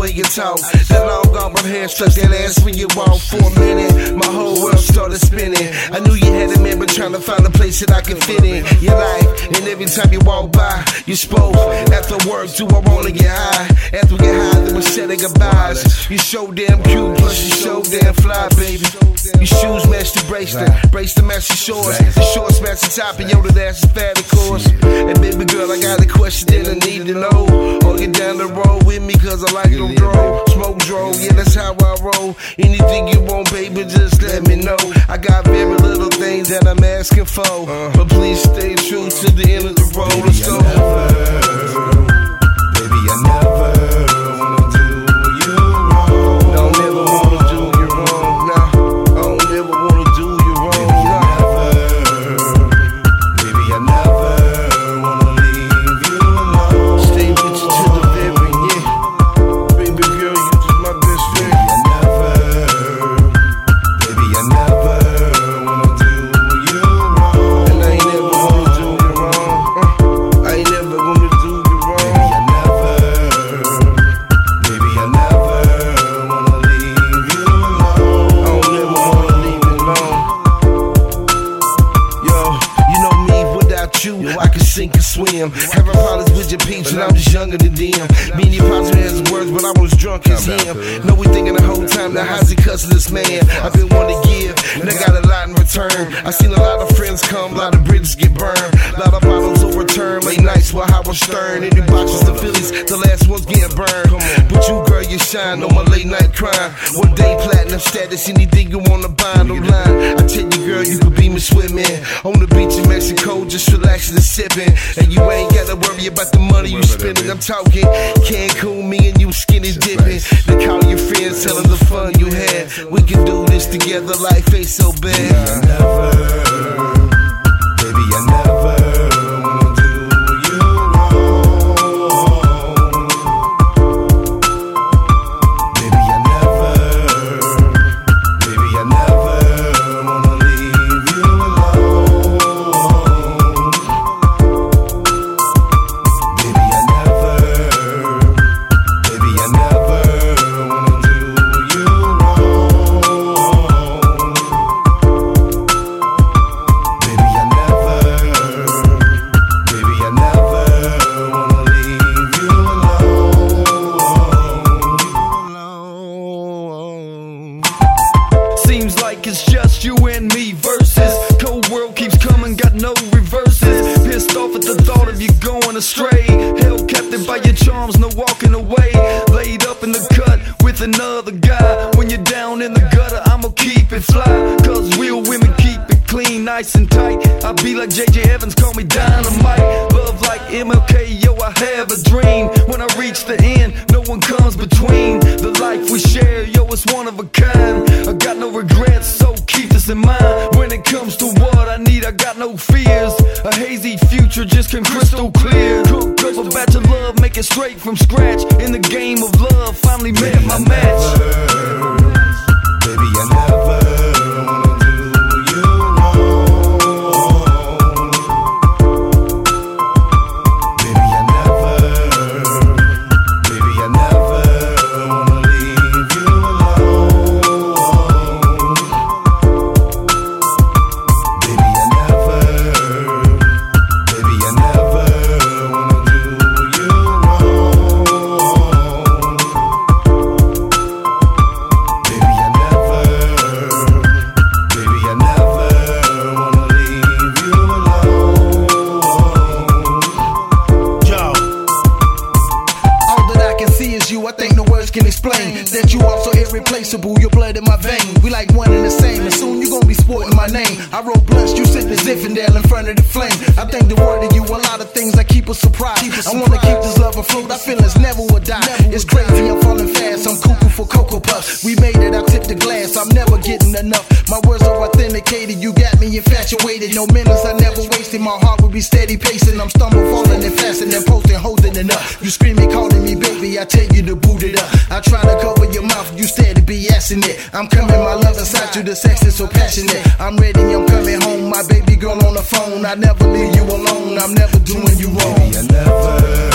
way you talk. The long arm of hand struck that ass when you walk. For a minute, my whole world started spinning. I knew you had a man, but trying to find a place that I could fit in. Your life, and every time you walk by, you spoke. After work, do I wanna get high? After we get high, then we said goodbyes. You so damn cute, plus you so damn fly, baby. Your shoes match the bracelet, bracelet match the shorts. The shorts match the top, and yo, the ass is fat, of course. And baby girl, I got a question that I need to know. Or get down the road with me, cause I like to throw. Smoke draw, yeah, that's how I roll. Anything you want, baby, just let me know. I got very little things that I'm asking for, but please stay true to the end of the road. Let's go. Baby, I never wanna do you wrong. Don't ever wanna do you wrong. Nah, I don't ever wanna do you wrong. Baby, I never wanna leave you alone. Stay with you to the very end. Baby girl, you just my best friend. Baby, I never wanna do you wrong. And I ain't never wanna do you wrong. I ain't never gonna do you wrong. Baby, I never wanna leave you alone. I don't ever wanna leave you alone. Yo, you know me, without you, I can sink or swim. Having problems with your peeps, and I'm just younger than them. Many pops has words, but I was drunk as him. No, we thinking the whole time, now how's he cussing this man? I've been wanting to give, and I got a lot in return. I seen a lot of friends come, a lot of bridges get burned. A lot of bottles overturned, late nights while I was stern. Every box was the Phillies, the last one's getting burned. But you, girl, you shine on my late night crime. One day platinum status, anything you wanna bind online. I tell you, girl, you could be me swimming on the beach in Mexico, just relaxing and sipping. And you ain't gotta worry about the money you spending. I'm talking Cancun, me and you skinny dipping. They call your friends, tell them the fun you had. We can do this together, life ain't so bad. Baby, I never wanna do you wrong. Baby, I never wanna leave you alone. Baby, I never wanna do you wrong. Baby, I never wanna leave you alone. Seems like it's just you and me versus. Cold world keeps coming, got no reverses. Pissed off at the thought of you going astray. Held captive by your charms, no walking away. Laid up in the cut with another guy. When you're down in the gutter, I'ma keep it fly. Cause real women keep it clean, nice and tight. I be like JJ Evans, call me dynamite. Love like MLK, yo, I have a dream. When I reach the end, no one comes between. The life we share, yo, it's one of a kind. I got no regrets, so keep this in mind. When it comes to what I need, I got no fears. A hazy future just came crystal clear. Cooked up a batch of love, make it straight from scratch. In the game of love, finally met my match. Baby, I never your blood in my vein, we like one and the same, and soon you gon' be sporting my name. I roll blunts, you sit the Zinfandel in front of the flame. I think the word of you, a lot of things I keep a surprise. I wanna keep this love afloat, I feel it's never will die. It's crazy, I'm falling fast, I'm cuckoo for Cocoa Puffs. We made it, I tipped the glass, I'm never getting enough. My words are authenticated, you got me infatuated. No minutes I never wasted, my heart will be steady pacing. I'm stumbling, falling and fasting, and posting, holding it up. You screaming, calling me baby, I tell you to boot it up. I try to cover your mouth, you steady be assing it. I'm coming, my love inside you, the sex is so passionate. I'm ready, I'm coming home, my baby girl on the phone. I never leave you alone, I'm never doing you wrong. Baby, I never